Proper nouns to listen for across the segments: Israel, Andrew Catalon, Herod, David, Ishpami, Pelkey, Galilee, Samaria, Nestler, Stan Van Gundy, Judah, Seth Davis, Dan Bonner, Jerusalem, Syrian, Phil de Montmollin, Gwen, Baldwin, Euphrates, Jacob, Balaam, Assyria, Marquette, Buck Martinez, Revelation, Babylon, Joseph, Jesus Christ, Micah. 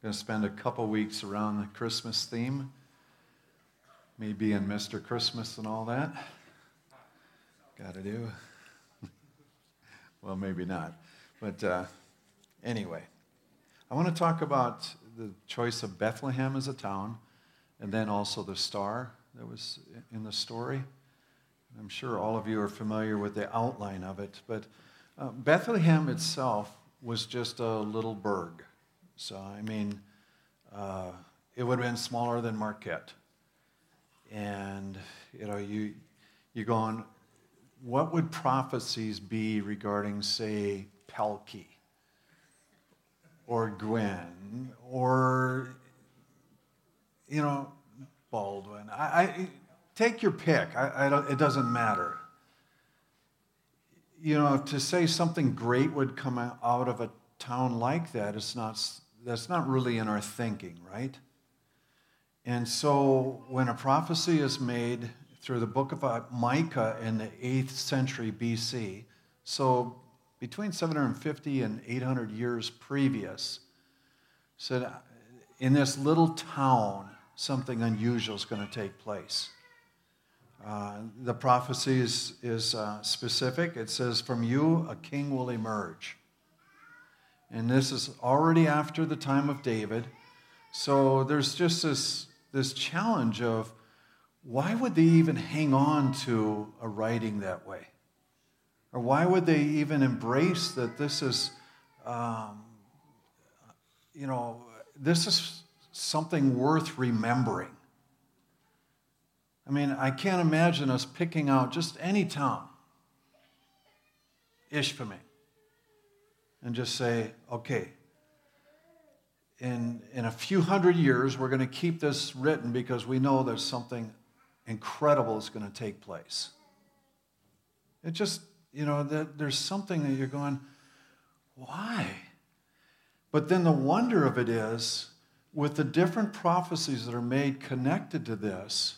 Going to spend a couple weeks around the Christmas theme, me being Mr. Christmas and all that. Got to do. Well, maybe not. But anyway, I want to talk about the choice of Bethlehem as a town, and then also the star that was in the story. I'm sure all of you are familiar with the outline of it, but Bethlehem itself was just a little burg. So, I mean, it would have been smaller than Marquette. And, you know, you go on, what would prophecies be regarding, say, Pelkey or Gwen or, you know, Baldwin? I take your pick. It doesn't matter. You know, to say something great would come out of a town like that, that's not really in our thinking, right? And so when a prophecy is made through the book of Micah in the 8th century BC, so between 750 and 800 years previous, said in this little town, something unusual is going to take place. The prophecy is specific. It says, "From you a king will emerge." And this is already after the time of David. So there's just this challenge of why would they even hang on to a writing that way? Or why would they even embrace that this is, this is something worth remembering? I mean, I can't imagine us picking out just any town, Ishpami, and just say, okay, in a few hundred years, we're going to keep this written because we know there's something incredible that's going to take place. It just, you know, there's something that you're going, why? But then the wonder of it is, with the different prophecies that are made connected to this,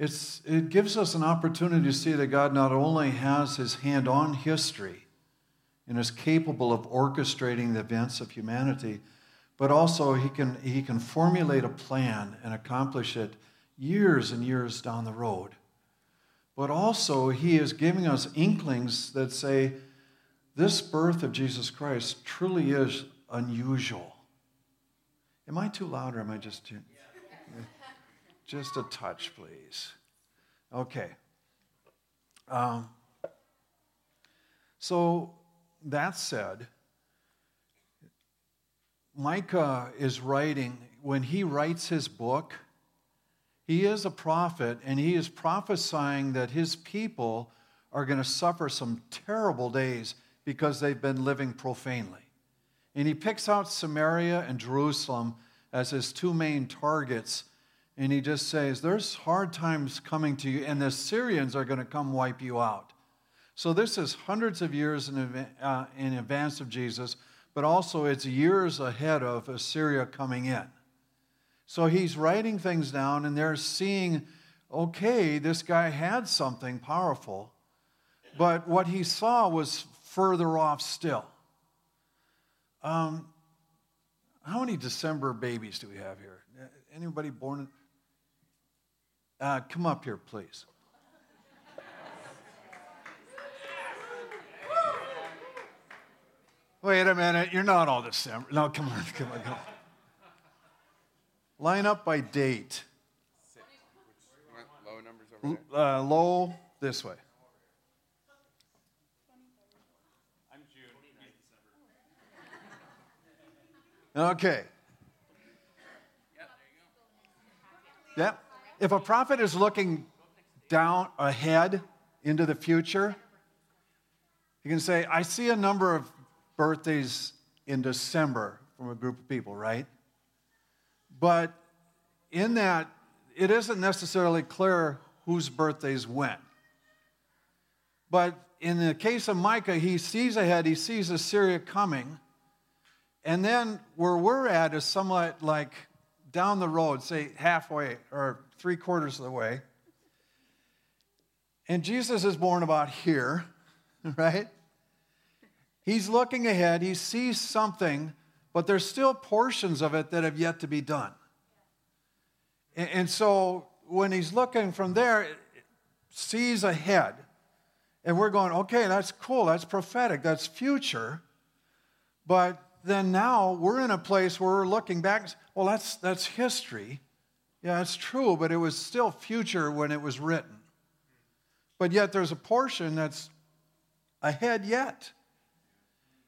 it gives us an opportunity to see that God not only has his hand on history, and is capable of orchestrating the events of humanity, but also he can formulate a plan and accomplish it years and years down the road. But also he is giving us inklings that say, this birth of Jesus Christ truly is unusual. Am I too loud or am I just too... Yeah. Just a touch, please. Okay. So... That said, Micah is writing, when he writes his book, he is a prophet, and he is prophesying that his people are going to suffer some terrible days because they've been living profanely. And he picks out Samaria and Jerusalem as his two main targets, and he just says, there's hard times coming to you, and the Syrians are going to come wipe you out. So this is hundreds of years in advance of Jesus, but also it's years ahead of Assyria coming in. So he's writing things down, and they're seeing, okay, this guy had something powerful, but what he saw was further off still. How many December babies do we have here? Anybody born? Come up here, please. Wait a minute, you're not all December. No, come on. Line up by date. Six. Low numbers over there. Low this way. I'm June. Okay. Yep, there you go. Yep. If a prophet is looking down ahead into the future, you can say, I see a number of birthdays in December from a group of people, right? But in that, it isn't necessarily clear whose birthdays when. But in the case of Micah, he sees ahead, he sees Assyria coming, and then where we're at is somewhat like down the road, say halfway or three-quarters of the way, and Jesus is born about here, right? He's looking ahead. He sees something But there's still portions of it that have yet to be done. And so when he's looking from there, it sees ahead. And we're going, okay, that's cool, that's prophetic, that's future. But then now we're in a place where we're looking back, well, that's history. Yeah, it's true, but it was still future when it was written. But yet there's a portion that's ahead yet.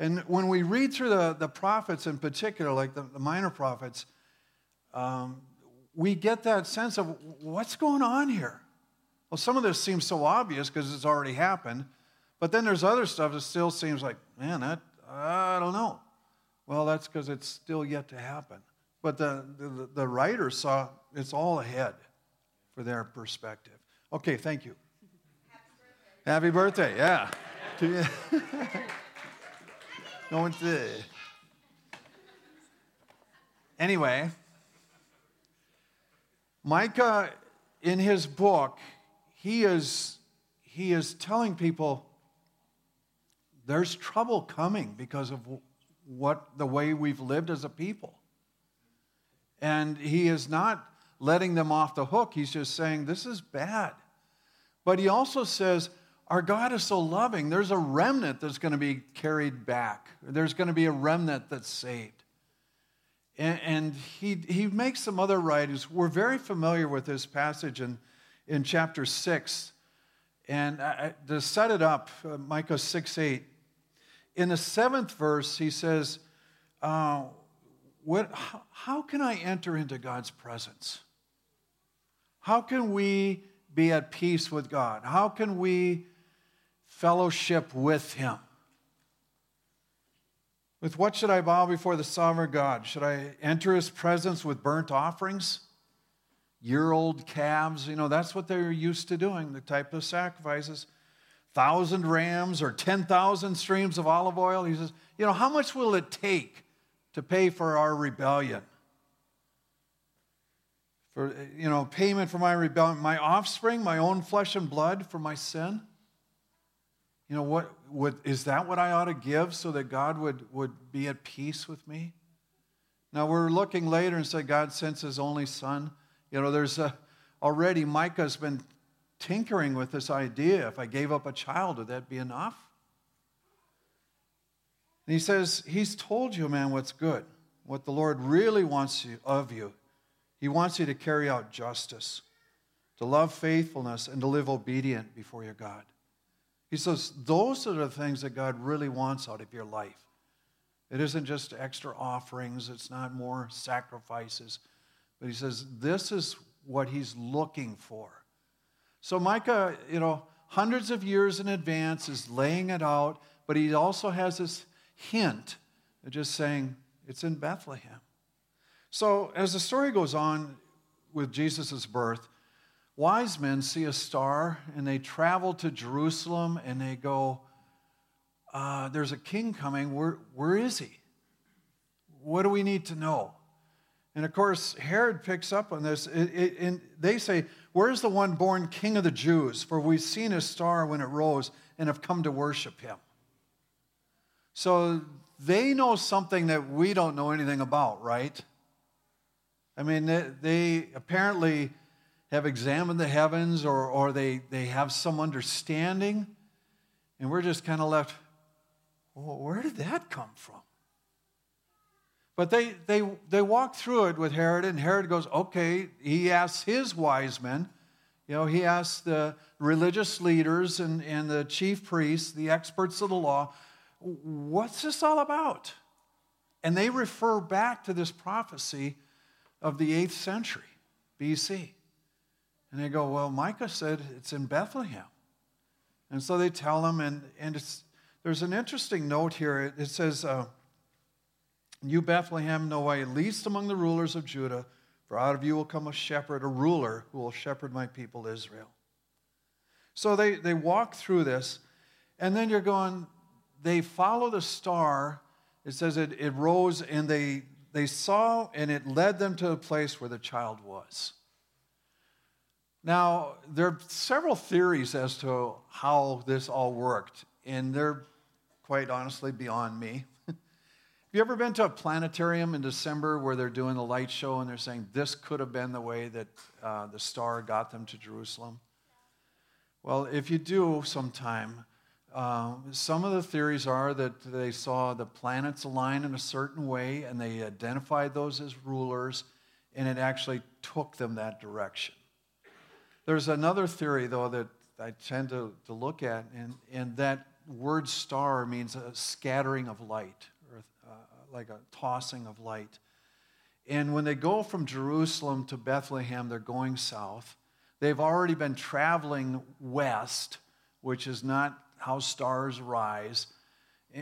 And when we read through the prophets in particular, like the minor prophets, we get that sense of what's going on here. Well, some of this seems so obvious because it's already happened, but then there's other stuff that still seems like, man, I don't know. Well, that's because it's still yet to happen. But the writer saw it's all ahead for their perspective. Okay, thank you. Happy birthday, yeah. Going through. Anyway, Micah, in his book, he is telling people there's trouble coming because of the way we've lived as a people. And he is not letting them off the hook. He's just saying, this is bad. But he also says, our God is so loving. There's a remnant that's going to be carried back. There's going to be a remnant that's saved. And he makes some other writings. We're very familiar with this passage in chapter 6. And to set it up, Micah 6:8. In the 7th verse, he says, how can I enter into God's presence? How can we be at peace with God? How can we fellowship with Him? With what should I bow before the sovereign God? Should I enter His presence with burnt offerings? Year-old calves, that's what they were used to doing, the type of sacrifices. 1,000 rams or 10,000 streams of olive oil. He says, how much will it take to pay for our rebellion? For, payment for my rebellion, my offspring, my own flesh and blood for my sin. Is that what I ought to give so that God would be at peace with me? Now we're looking later and say God sends His only Son. There's already Micah's been tinkering with this idea. If I gave up a child, would that be enough? And he says, He's told you, man, what's good, what the Lord really wants of you. He wants you to carry out justice, to love faithfulness, and to live obedient before your God. He says, those are the things that God really wants out of your life. It isn't just extra offerings. It's not more sacrifices. But he says, this is what He's looking for. So Micah, hundreds of years in advance is laying it out, but he also has this hint of just saying, it's in Bethlehem. So as the story goes on with Jesus' birth, wise men see a star, and they travel to Jerusalem, and they go, there's a king coming. Where is he? What do we need to know? And, of course, Herod picks up on this, and they say, where's the one born king of the Jews? For we've seen his star when it rose and have come to worship him. So they know something that we don't know anything about, right? I mean, they apparently have examined the heavens or they have some understanding, and we're just kind of left, well, where did that come from? But they walk through it with Herod, and Herod goes, okay, he asks his wise men, he asks the religious leaders and the chief priests, the experts of the law, what's this all about? And they refer back to this prophecy of the 8th century B.C. And they go, well, Micah said it's in Bethlehem. And so they tell him, and there's an interesting note here. It says, you, Bethlehem, know why least among the rulers of Judah, for out of you will come a shepherd, a ruler, who will shepherd my people Israel. So they walk through this, and then you're going, they follow the star. It says it rose, and they saw, and it led them to a place where the child was. Now, there are several theories as to how this all worked, and they're quite honestly beyond me. Have you ever been to a planetarium in December where they're doing the light show and they're saying, this could have been the way that the star got them to Jerusalem? Well, if you do sometime, some of the theories are that they saw the planets align in a certain way and they identified those as rulers, and it actually took them that direction. There's another theory, though, that I tend to look at, and that word star means a scattering of light, like a tossing of light. And when they go from Jerusalem to Bethlehem, they're going south. They've already been traveling west, which is not how stars rise.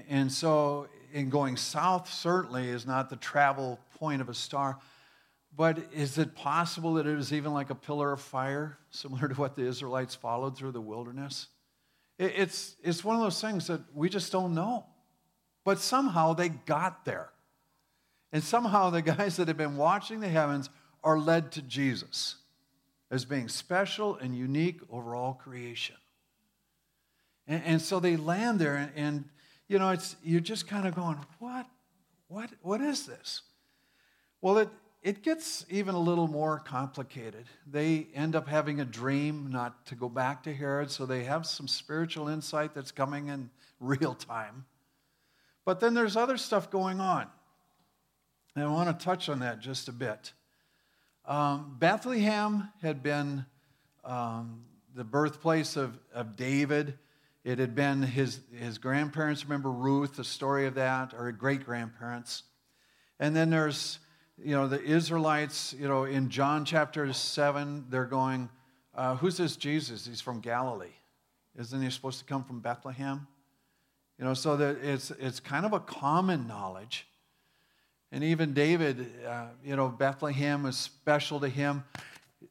And so in going south certainly is not the travel point of a star. But is it possible that it was even like a pillar of fire, similar to what the Israelites followed through the wilderness? It's one of those things that we just don't know. But somehow they got there. And somehow the guys that have been watching the heavens are led to Jesus as being special and unique over all creation. And so they land there, and you know, it's, you're just kind of going, what is this? Well, it gets even a little more complicated. They end up having a dream not to go back to Herod, so they have some spiritual insight that's coming in real time. But then there's other stuff going on, and I want to touch on that just a bit. Bethlehem had been the birthplace of David. It had been his grandparents. Remember Ruth, the story of that, or great-grandparents. And then there's, you know, the Israelites, you know, in John chapter 7, they're going, who's this Jesus? He's from Galilee. Isn't he supposed to come from Bethlehem? You know, so that it's kind of a common knowledge. And even David, you know, Bethlehem is special to him.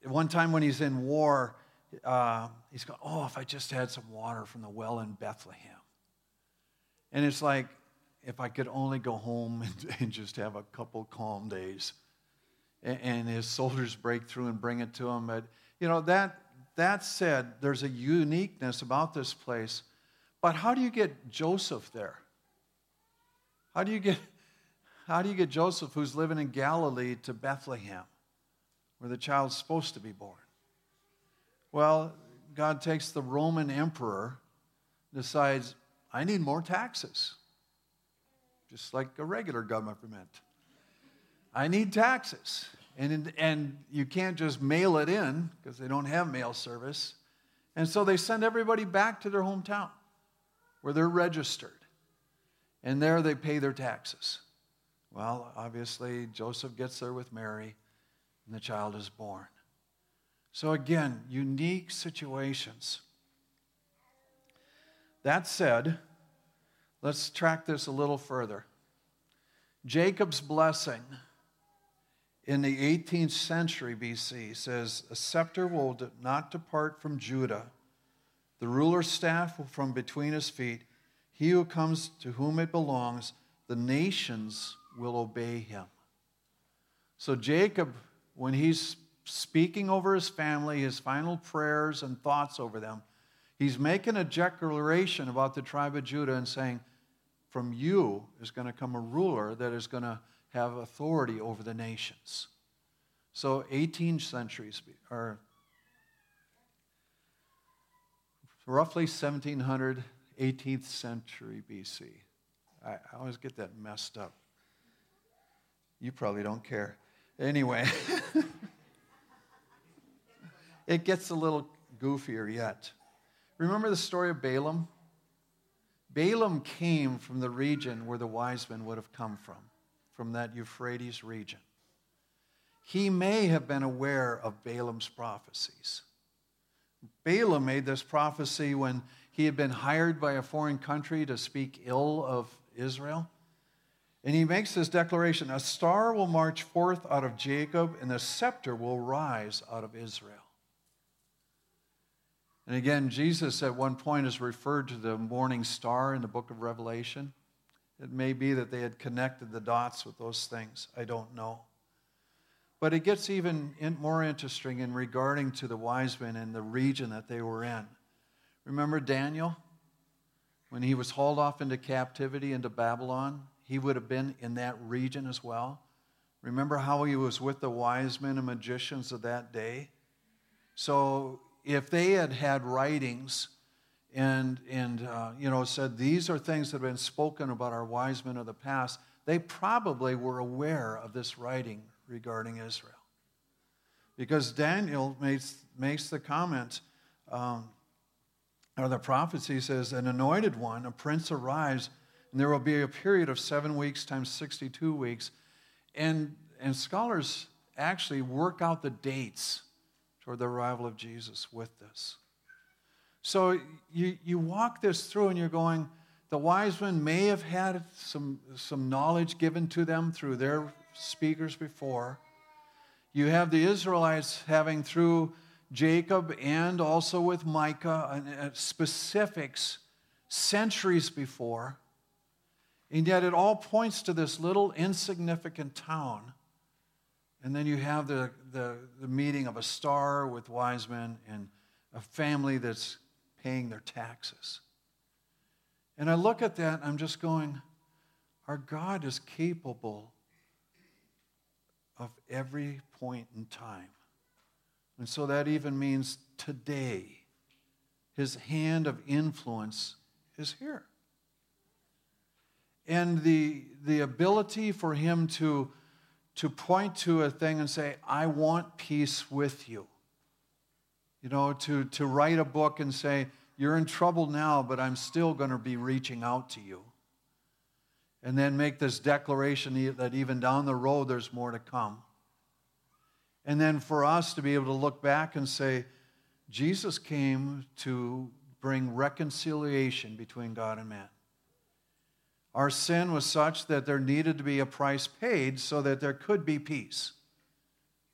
One time when he's in war, he's going, oh, if I just had some water from the well in Bethlehem. And it's like, if I could only go home and just have a couple calm days. And his soldiers break through and bring it to him. But, you know, that said, there's a uniqueness about this place. But how do you get Joseph there? How do you get Joseph, who's living in Galilee, to Bethlehem, where the child's supposed to be born? Well, God takes the Roman emperor, decides, I need more taxes, just like a regular government. I need taxes. And you can't just mail it in, because they don't have mail service. And so they send everybody back to their hometown, where they're registered, and there they pay their taxes. Well, obviously, Joseph gets there with Mary, and the child is born. So again, unique situations. That said, let's track this a little further. Jacob's blessing in the 18th century BC says, a scepter will not depart from Judah, the ruler's staff from between his feet. He who comes to whom it belongs, the nations will obey him. So Jacob, when he's speaking over his family, his final prayers and thoughts over them, he's making a declaration about the tribe of Judah and saying, from you is going to come a ruler that is going to have authority over the nations. So 18 centuries, or roughly 1700, 18th century BC. I always get that messed up. You probably don't care. Anyway, it gets a little goofier yet. Remember the story of Balaam? Balaam came from the region where the wise men would have come from that Euphrates region. He may have been aware of Balaam's prophecies. Balaam made this prophecy when he had been hired by a foreign country to speak ill of Israel. And he makes this declaration, a star will march forth out of Jacob, and the scepter will rise out of Israel. And again, Jesus at one point is referred to the morning star in the book of Revelation. It may be that they had connected the dots with those things. I don't know. But it gets even more interesting in regarding to the wise men and the region that they were in. Remember Daniel? When he was hauled off into captivity into Babylon, he would have been in that region as well. Remember how he was with the wise men and magicians of that day? So if they had had writings and said, these are things that have been spoken about our wise men of the past, they probably were aware of this writing regarding Israel. Because Daniel makes the comment, or the prophecy says, an anointed one, a prince arrives, and there will be a period of 7 weeks times 62 weeks. And scholars actually work out the dates toward the arrival of Jesus with this. So you walk this through and you're going, the wise men may have had some knowledge given to them through their speakers before. You have the Israelites having through Jacob and also with Micah specifics centuries before. And yet it all points to this little insignificant town. And then you have the meeting of a star with wise men and a family that's paying their taxes. And I look at that, and I'm just going, our God is capable of every point in time. And so that even means today, his hand of influence is here. And the ability for him to point to a thing and say, I want peace with you. You know, to write a book and say, you're in trouble now, but I'm still going to be reaching out to you. And then make this declaration that even down the road there's more to come. And then for us to be able to look back and say, Jesus came to bring reconciliation between God and man. Our sin was such that there needed to be a price paid so that there could be peace.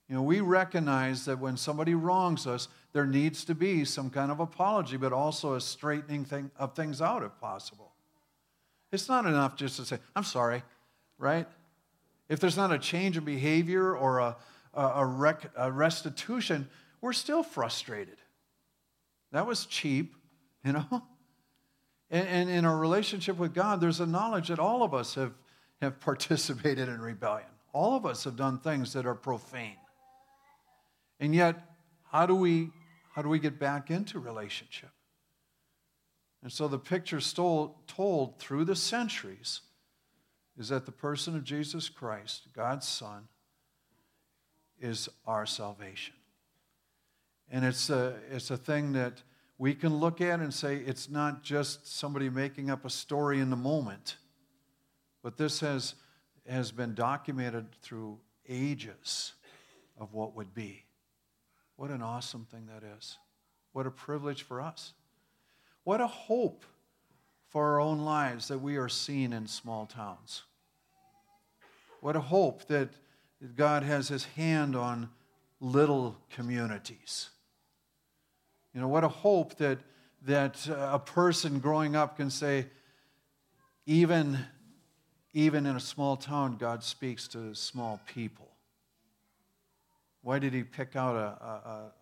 You know, we recognize that when somebody wrongs us, there needs to be some kind of apology, but also a straightening thing of things out if possible. It's not enough just to say, I'm sorry, right? If there's not a change in behavior or a restitution, we're still frustrated. That was cheap, you know? And in our relationship with God, there's a knowledge that all of us have participated in rebellion. All of us have done things that are profane. And yet, how do we get back into relationship? And so the picture told through the centuries is that the person of Jesus Christ, God's Son, is our salvation. And it's a thing that we can look at and say it's not just somebody making up a story in the moment, but this has been documented through ages of what would be. What an awesome thing that is. What a privilege for us. What a hope for our own lives that we are seen in small towns. What a hope that God has his hand on little communities. You know, what a hope that a person growing up can say, even in a small town, God speaks to small people. Why did he pick out a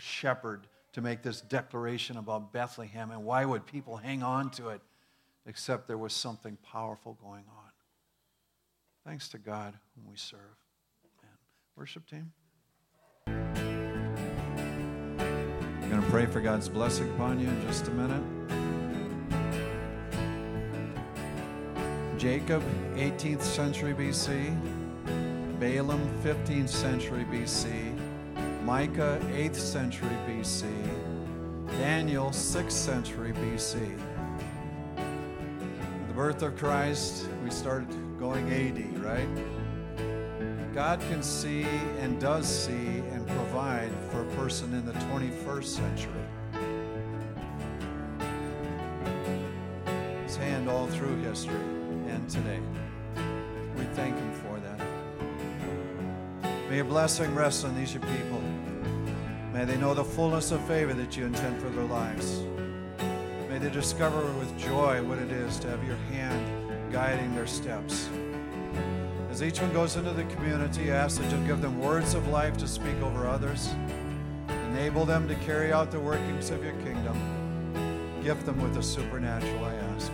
shepherd to make this declaration about Bethlehem, and why would people hang on to it except there was something powerful going on? Thanks to God whom we serve. Amen. Worship team. I'm going to pray for God's blessing upon you in just a minute. Jacob, 18th century B.C., Balaam, 15th century B.C., Micah, 8th century B.C., Daniel, 6th century B.C. With the birth of Christ, we started going A.D., right? God can see and does see and provide for a person in the 21st century. His hand all through history and today. We thank him for that. May your blessing rest on these your people. May they know the fullness of favor that you intend for their lives. May they discover with joy what it is to have your hand guiding their steps. As each one goes into the community, I ask that you'll give them words of life to speak over others. Enable them to carry out the workings of your kingdom. Gift them with the supernatural, I ask.